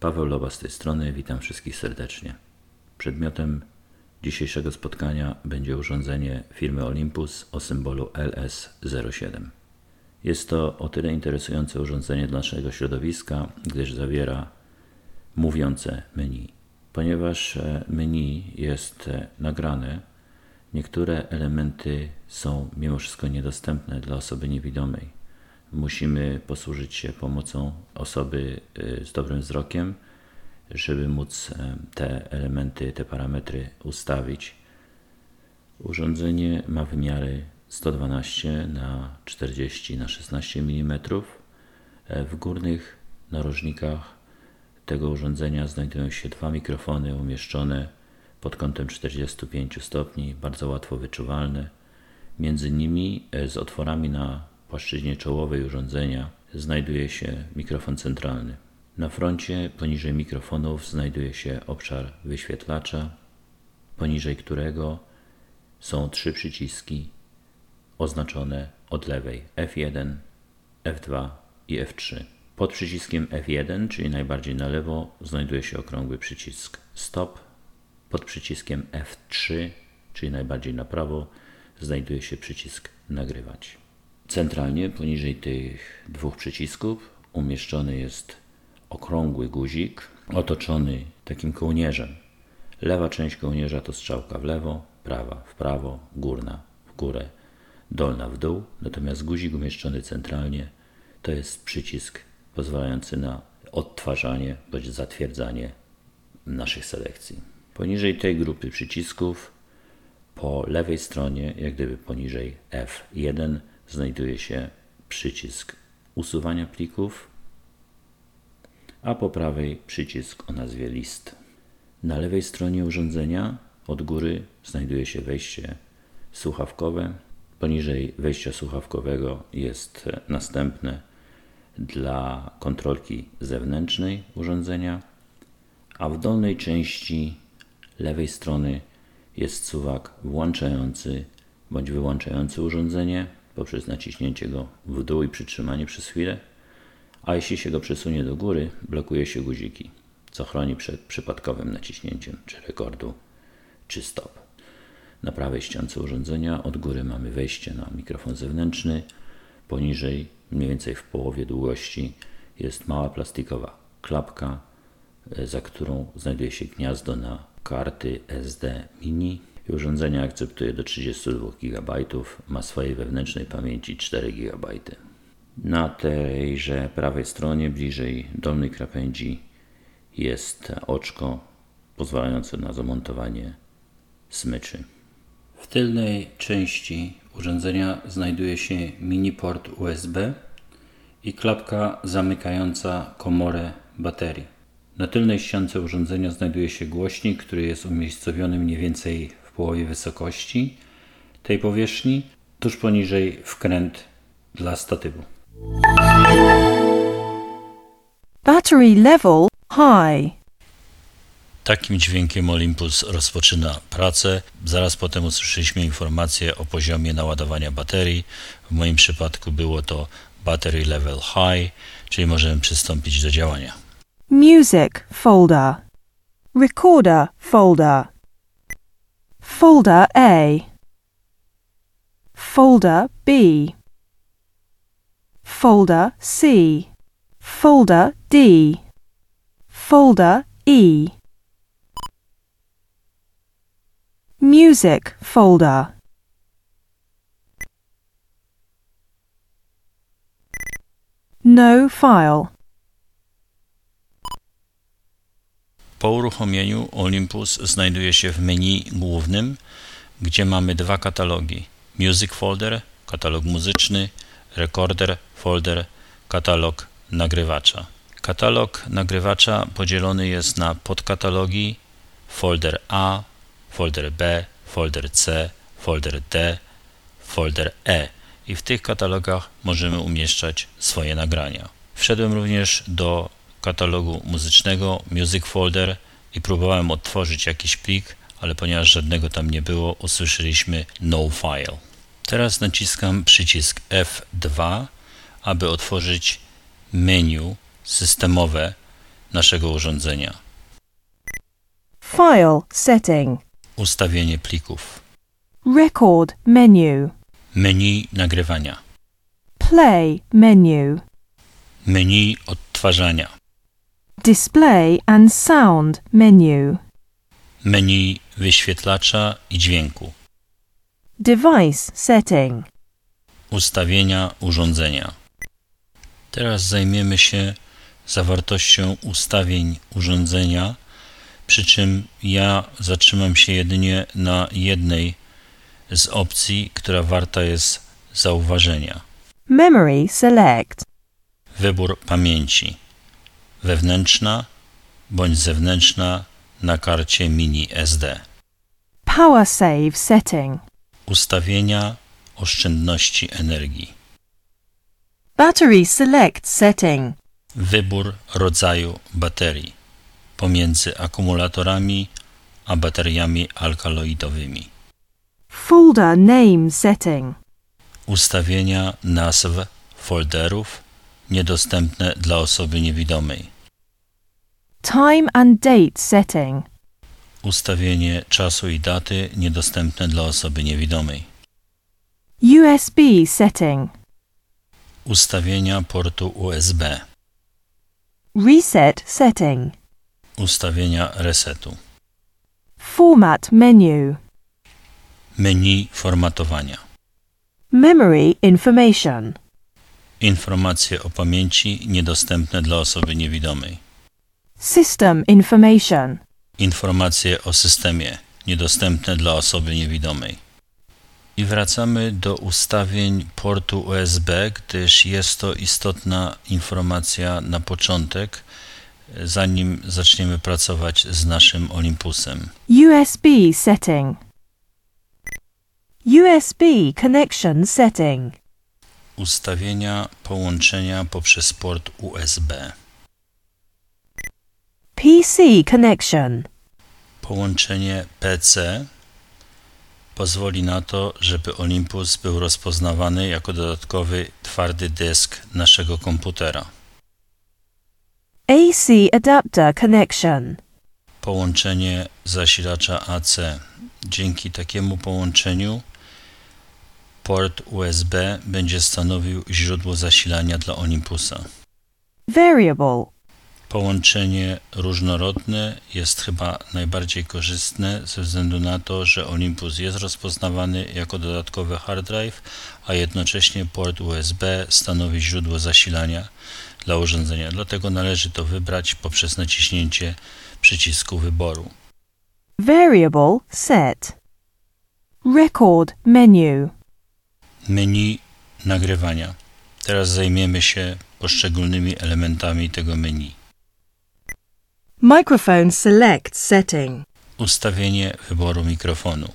Paweł Loba z tej strony, witam wszystkich serdecznie. Przedmiotem dzisiejszego spotkania będzie urządzenie firmy Olympus o symbolu LS07. Jest to o tyle interesujące urządzenie dla naszego środowiska, gdyż zawiera mówiące menu. Ponieważ menu jest nagrane, niektóre elementy są mimo wszystko niedostępne dla osoby niewidomej. Musimy posłużyć się pomocą osoby z dobrym wzrokiem, żeby móc te elementy, te parametry ustawić. Urządzenie ma wymiary 112 x 40 x 16 mm. W górnych narożnikach tego urządzenia znajdują się dwa mikrofony umieszczone pod kątem 45 stopni, bardzo łatwo wyczuwalne. Między nimi z otworami na w płaszczyźnie czołowej urządzenia znajduje się mikrofon centralny. Na froncie poniżej mikrofonów znajduje się obszar wyświetlacza, poniżej którego są trzy przyciski oznaczone od lewej: F1, F2 i F3. Pod przyciskiem F1, czyli najbardziej na lewo, znajduje się okrągły przycisk Stop. Pod przyciskiem F3, czyli najbardziej na prawo, znajduje się przycisk Nagrywać. Centralnie poniżej tych dwóch przycisków umieszczony jest okrągły guzik otoczony takim kołnierzem. Lewa część kołnierza to strzałka w lewo, prawa w prawo, górna w górę, dolna w dół. Natomiast guzik umieszczony centralnie to jest przycisk pozwalający na odtwarzanie bądź zatwierdzanie naszych selekcji. Poniżej tej grupy przycisków po lewej stronie, jak gdyby poniżej F1, znajduje się przycisk usuwania plików, a po prawej przycisk o nazwie list. Na lewej stronie urządzenia od góry znajduje się wejście słuchawkowe. Poniżej wejścia słuchawkowego jest następne dla kontrolki zewnętrznej urządzenia, a w dolnej części lewej strony jest suwak włączający bądź wyłączający urządzenie poprzez naciśnięcie go w dół i przytrzymanie przez chwilę, a jeśli się go przesunie do góry, blokuje się guziki, co chroni przed przypadkowym naciśnięciem czy rekordu, czy stop. Na prawej ściance urządzenia od góry mamy wejście na mikrofon zewnętrzny, poniżej, mniej więcej w połowie długości, jest mała plastikowa klapka, za którą znajduje się gniazdo na karty SD mini. Urządzenie akceptuje do 32 GB, ma swojej wewnętrznej pamięci 4 GB. Na tejże prawej stronie, bliżej dolnej krawędzi, jest oczko pozwalające na zamontowanie smyczy. W tylnej części urządzenia znajduje się mini port USB i klapka zamykająca komorę baterii. Na tylnej ściance urządzenia znajduje się głośnik, który jest umiejscowiony mniej więcej w połowie wysokości tej powierzchni, tuż poniżej wkręt dla statywu. Battery level high. Takim dźwiękiem Olympus rozpoczyna pracę. Zaraz potem usłyszeliśmy informację o poziomie naładowania baterii. W moim przypadku było to battery level high, czyli możemy przystąpić do działania. Music folder, recorder folder, folder A, folder B, folder C, folder D, folder E. Music folder. No file. Po uruchomieniu Olympus znajduje się w menu głównym, gdzie mamy dwa katalogi: Music Folder, katalog muzyczny, Recorder Folder, katalog nagrywacza. Katalog nagrywacza podzielony jest na podkatalogi, folder A, folder B, folder C, folder D, folder E i w tych katalogach możemy umieszczać swoje nagrania. Wszedłem również do katalogu muzycznego Music Folder i próbowałem odtworzyć jakiś plik, ale ponieważ żadnego tam nie było, usłyszeliśmy No File. Teraz naciskam przycisk F2, aby otworzyć menu systemowe naszego urządzenia. File Setting. Ustawienie plików. Record Menu. Menu nagrywania. Play Menu. Menu odtwarzania. Display and Sound Menu. Menu wyświetlacza i dźwięku. Device Setting. Ustawienia urządzenia. Teraz zajmiemy się zawartością ustawień urządzenia, przy czym ja zatrzymam się jedynie na jednej z opcji, która warta jest zauważenia. Memory Select. Wybór pamięci. Wewnętrzna bądź zewnętrzna na karcie mini SD. Power Save Setting. Ustawienia oszczędności energii. Battery Select Setting. Wybór rodzaju baterii pomiędzy akumulatorami a bateriami alkaloidowymi. Folder Name Setting. Ustawienia nazw folderów niedostępne dla osoby niewidomej. Time and Date Setting. Ustawienie czasu i daty niedostępne dla osoby niewidomej. USB Setting. Ustawienia portu USB. Reset Setting. Ustawienia resetu. Format Menu. Menu formatowania. Memory Information. Informacje o pamięci niedostępne dla osoby niewidomej. System Information. Informacje o systemie niedostępne dla osoby niewidomej. I wracamy do ustawień portu USB, gdyż jest to istotna informacja na początek, zanim zaczniemy pracować z naszym Olympusem. USB Setting. USB Connection Setting. Ustawienia połączenia poprzez port USB. PC Connection. Połączenie PC pozwoli na to, żeby Olympus był rozpoznawany jako dodatkowy twardy dysk naszego komputera. AC Adapter Connection. Połączenie zasilacza AC. Dzięki takiemu połączeniu port USB będzie stanowił źródło zasilania dla Olympusa. Variable. Połączenie różnorodne jest chyba najbardziej korzystne ze względu na to, że Olympus jest rozpoznawany jako dodatkowy hard drive, a jednocześnie port USB stanowi źródło zasilania dla urządzenia. Dlatego należy to wybrać poprzez naciśnięcie przycisku wyboru. Variable Set. Record Menu. Menu nagrywania. Teraz zajmiemy się poszczególnymi elementami tego menu. Microphone Select Setting. Ustawienie wyboru mikrofonu.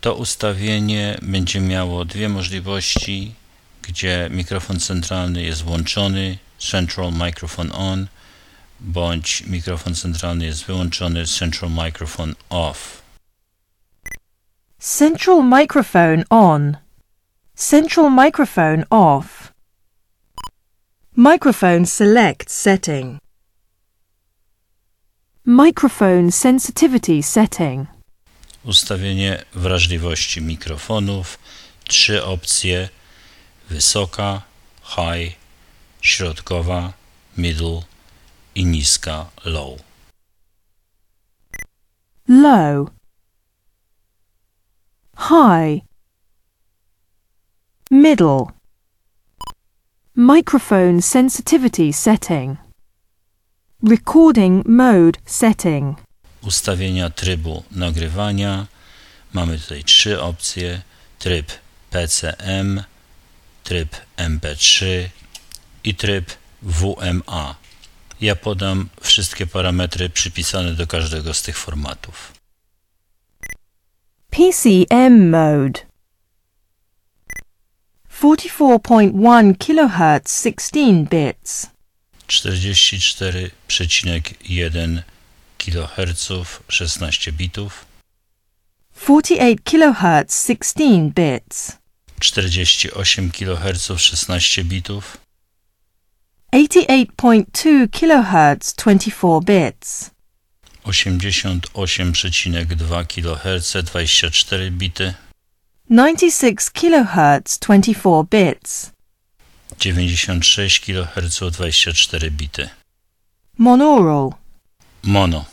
To ustawienie będzie miało dwie możliwości, gdzie mikrofon centralny jest włączony, Central Microphone On, bądź mikrofon centralny jest wyłączony, Central Microphone Off. Central Microphone On. Central Microphone Off. Microphone Select Setting. Microphone Sensitivity Setting. Ustawienie wrażliwości mikrofonów. Trzy opcje. Wysoka, high, środkowa, middle i niska, low. Low. High. Middle. Microphone Sensitivity Setting. Recording Mode Setting. Ustawienia trybu nagrywania. Mamy tutaj trzy opcje. Tryb PCM, tryb MP3, i tryb WMA. Ja podam wszystkie parametry przypisane do każdego z tych formatów. PCM mode 44.1 kHz 16 bits 44,1 kHz 16 bitów 48 kHz 16 bits 48 kHz 16 bitów 88.2 kHz 24 bits 88,2 kHz 24 bity 96 kHz 24 bits 96 kHz 24 bity Monaural Mono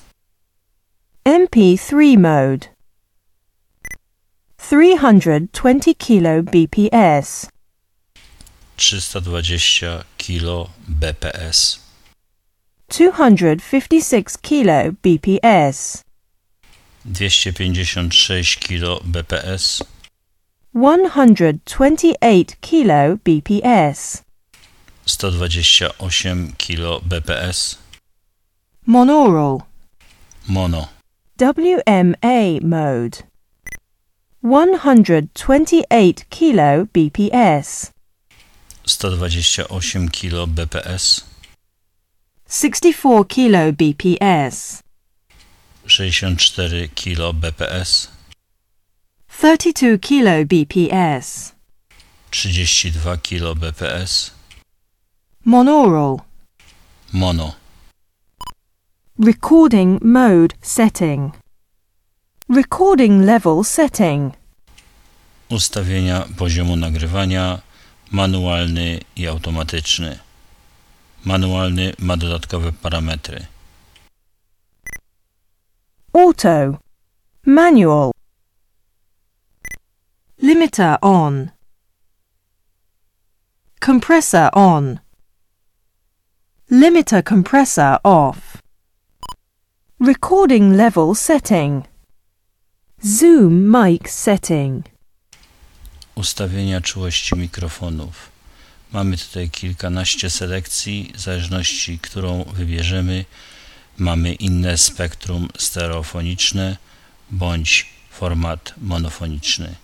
MP3 mode 320 kbps 320 kbps 256 kbps 256 kbps 128 kbps 128 kbps Monaural Mono WMA mode 128 kbps 128 kbps 64 kbps 64 kbps 32 kbps 32 kbps Monaural Mono Recording mode setting Recording level setting Ustawienia poziomu nagrywania manualny i automatyczny. Manualny ma dodatkowe parametry. Auto. Manual. Limiter on. Compressor on. Limiter compressor off. Recording level setting. Zoom mic setting. Ustawienia czułości mikrofonów. Mamy tutaj kilkanaście selekcji, w zależności którą wybierzemy, mamy inne spektrum stereofoniczne bądź format monofoniczny.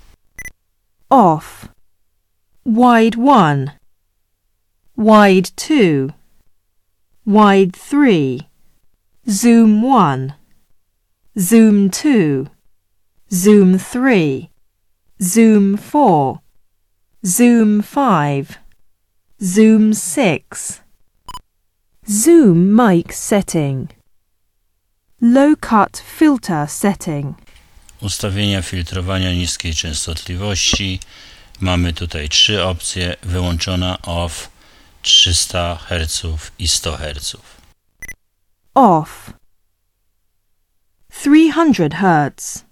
Off. Wide 1. Wide 2. Wide 3. Zoom 1. Zoom 2. Zoom 3. Zoom 4, Zoom 5, Zoom 6, Zoom mic setting, Low cut filter setting. Ustawienia filtrowania niskiej częstotliwości. Mamy tutaj trzy opcje, wyłączona off, 300 Hz i 100 Hz. Off, 300 Hz.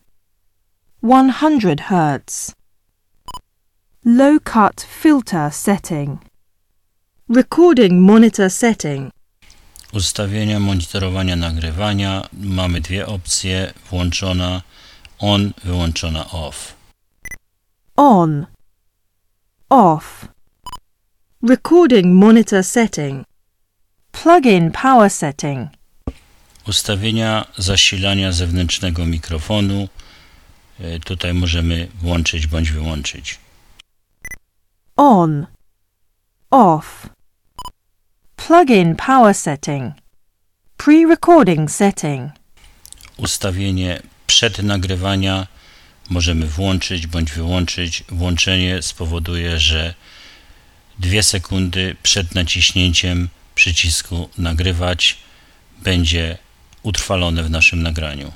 100 Hz Low cut filter setting Recording monitor setting Ustawienia monitorowania nagrywania. Mamy dwie opcje, włączona on, wyłączona off. On Off Recording monitor setting Plug-in power setting Ustawienia zasilania zewnętrznego mikrofonu. Tutaj możemy włączyć bądź wyłączyć. On. Off. Plug-in power setting. Pre-recording setting. Ustawienie przednagrywania możemy włączyć bądź wyłączyć. Włączenie spowoduje, że 2 sekundy przed naciśnięciem przycisku nagrywać będzie utrwalone w naszym nagraniu.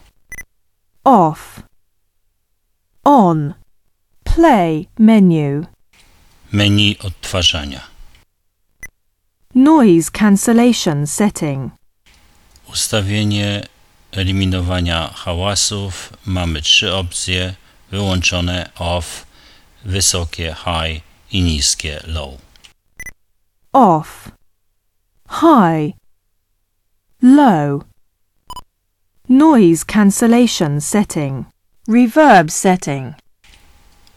Off. On. Play menu. Menu odtwarzania. Noise cancellation setting. Ustawienie eliminowania hałasów. Mamy trzy opcje. Wyłączone off, wysokie high i niskie low. Off. High. Low. Noise cancellation setting. Reverb setting.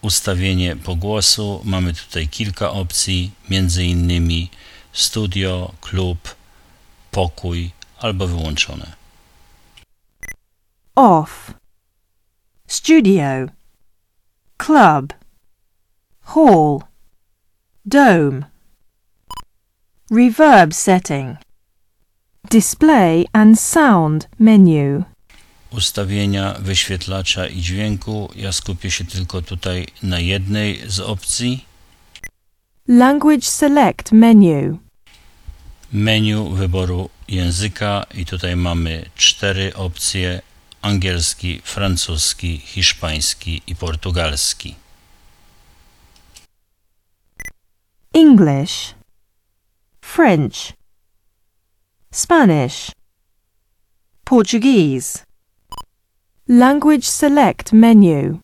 Ustawienie pogłosu. Mamy tutaj kilka opcji, między innymi studio, klub, pokój albo wyłączone. Off, studio, club, hall, dome. Reverb setting, display and sound menu. Ustawienia wyświetlacza i dźwięku. Ja skupię się tylko tutaj na jednej z opcji. Language select menu. Menu wyboru języka i tutaj mamy 4 opcje: angielski, francuski, hiszpański i portugalski. English, French, Spanish, Portuguese. Language select menu.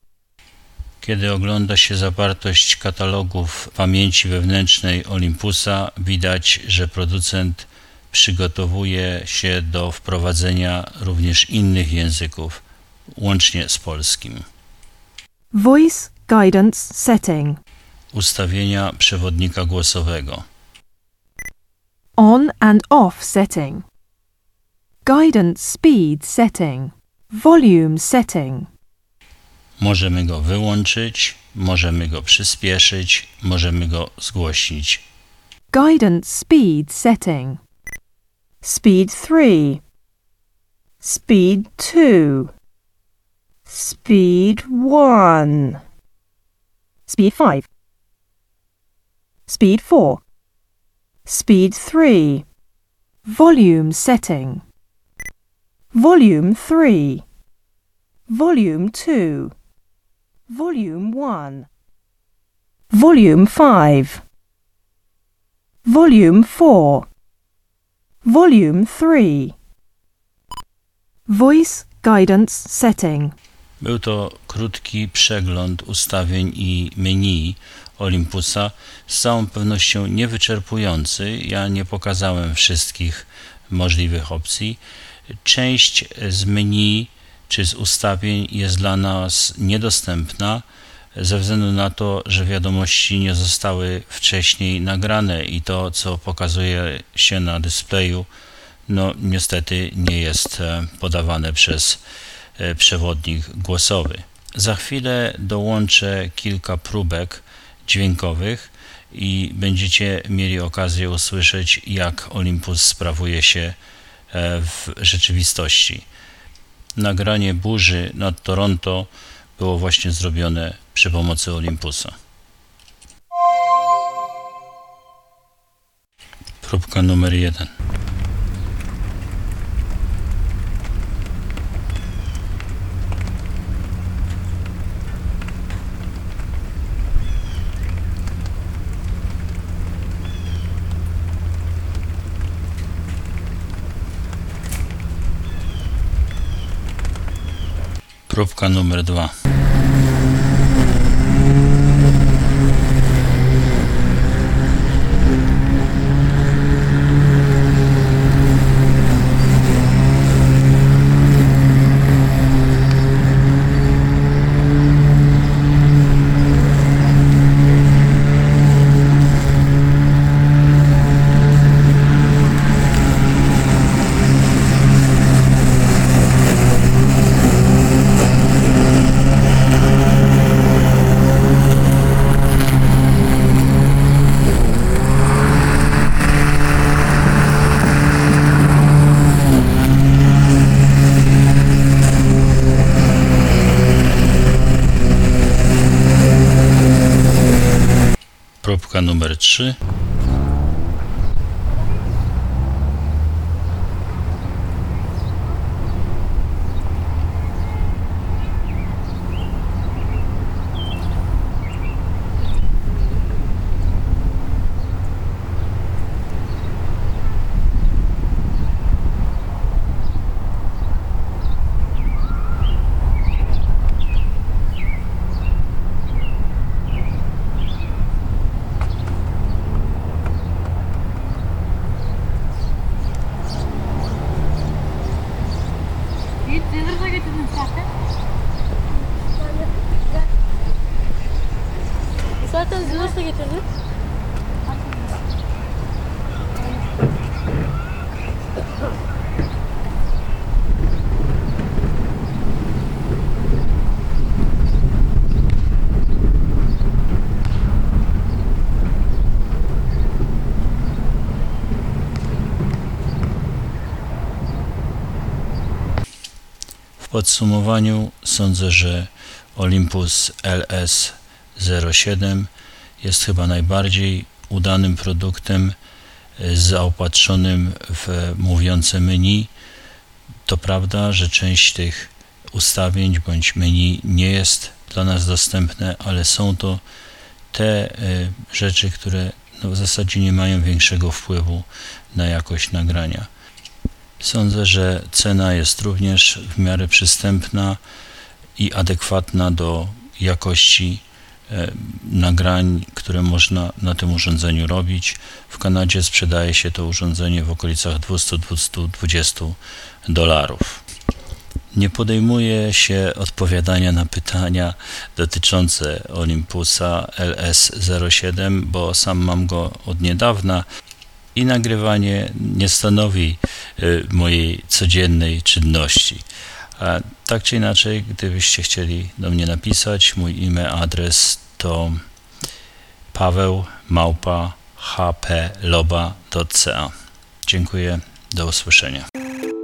Kiedy ogląda się zawartość katalogów pamięci wewnętrznej Olympusa, widać, że producent przygotowuje się do wprowadzenia również innych języków, łącznie z polskim. Voice guidance setting. Ustawienia przewodnika głosowego. On and off setting. Guidance speed setting. Volume setting. Możemy go wyłączyć, możemy go przyspieszyć, możemy go zgłośnić. Guidance speed setting. Speed 3. Speed 2. Speed 1. Speed 5. Speed 4. Speed 3. Volume setting. Volume 3. Volume 2. Volume 1. Volume 5. Volume 4. Volume 3. Voice guidance setting. Był to krótki przegląd ustawień i menu Olympusa, z całą pewnością niewyczerpujący. Ja nie pokazałem wszystkich możliwych opcji. Część z menu czy z ustawień jest dla nas niedostępna ze względu na to, że wiadomości nie zostały wcześniej nagrane i to, co pokazuje się na dyspleju, niestety nie jest podawane przez przewodnik głosowy. Za chwilę dołączę kilka próbek dźwiękowych i będziecie mieli okazję usłyszeć, jak Olympus sprawuje się w rzeczywistości. Nagranie burzy nad Toronto było właśnie zrobione przy pomocy Olympusa. Próbka numer 1. Próbka numer 2. Próbka numer 3. podsumowaniu sądzę, że Olympus LS07 jest chyba najbardziej udanym produktem zaopatrzonym w mówiące menu. To prawda, że część tych ustawień bądź menu nie jest dla nas dostępne, ale są to te rzeczy, które w zasadzie nie mają większego wpływu na jakość nagrania. Sądzę, że cena jest również w miarę przystępna i adekwatna do jakości nagrań, które można na tym urządzeniu robić. W Kanadzie sprzedaje się to urządzenie w okolicach $200–220. Nie podejmuję się odpowiadania na pytania dotyczące Olympusa LS07, bo sam mam go od niedawna i nagrywanie nie stanowi mojej codziennej czynności. A tak czy inaczej, gdybyście chcieli do mnie napisać, mój adres to paweł@hploba.ca. Dziękuję, do usłyszenia.